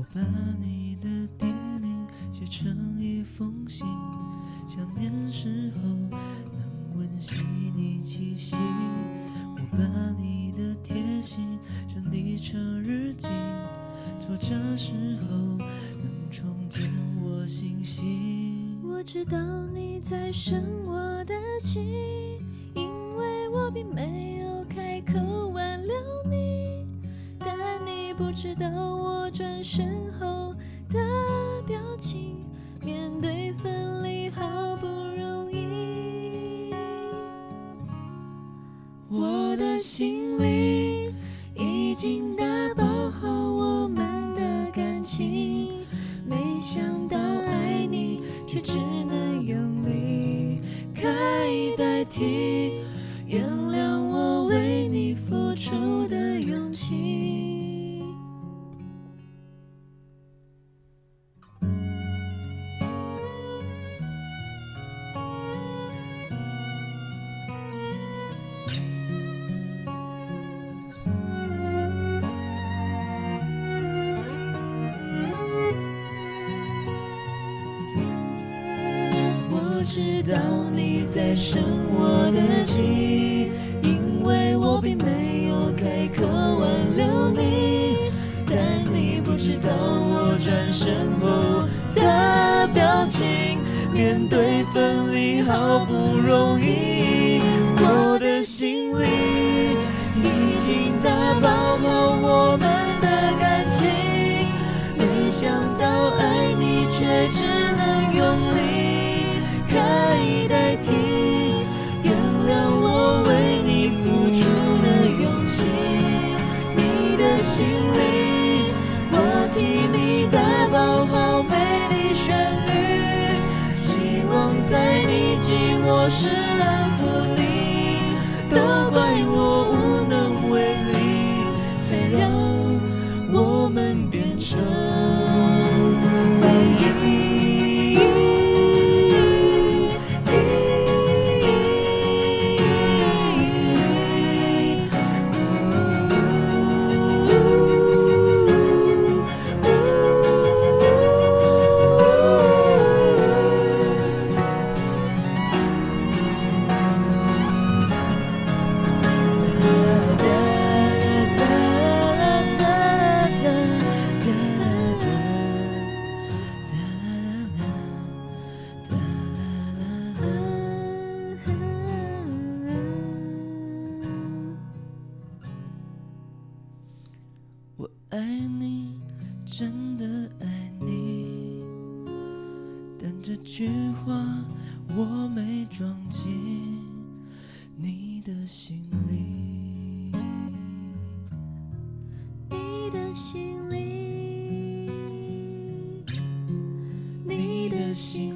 我把你的叮咛写成一封信，想念时候能温习你气息。我把你的贴心整理成日记，坐着时候能重建我信息。我知道你在生我的气，因为我并没有开口挽留你，但你不知道我转身后的表情，面对分离好不容易。我的心里已经打包好我们的感情，没想到爱你却只能用离开代替，原谅我为你付出的勇气。知道你在生我的气，因为我并没有开口挽留你，但你不知道我转身后的表情，面对分离好不容易。我的心里已经打包好我们的感情，没想到爱你却只能用力可以代替，原谅我为你付出的勇气。你的心里我替你打包好美丽旋律，希望在你寂寞时安抚你，都怪我无能为力，才让我们变成爱你，真的爱你，但这句话我没装进你的心里，你的心里，你的心里。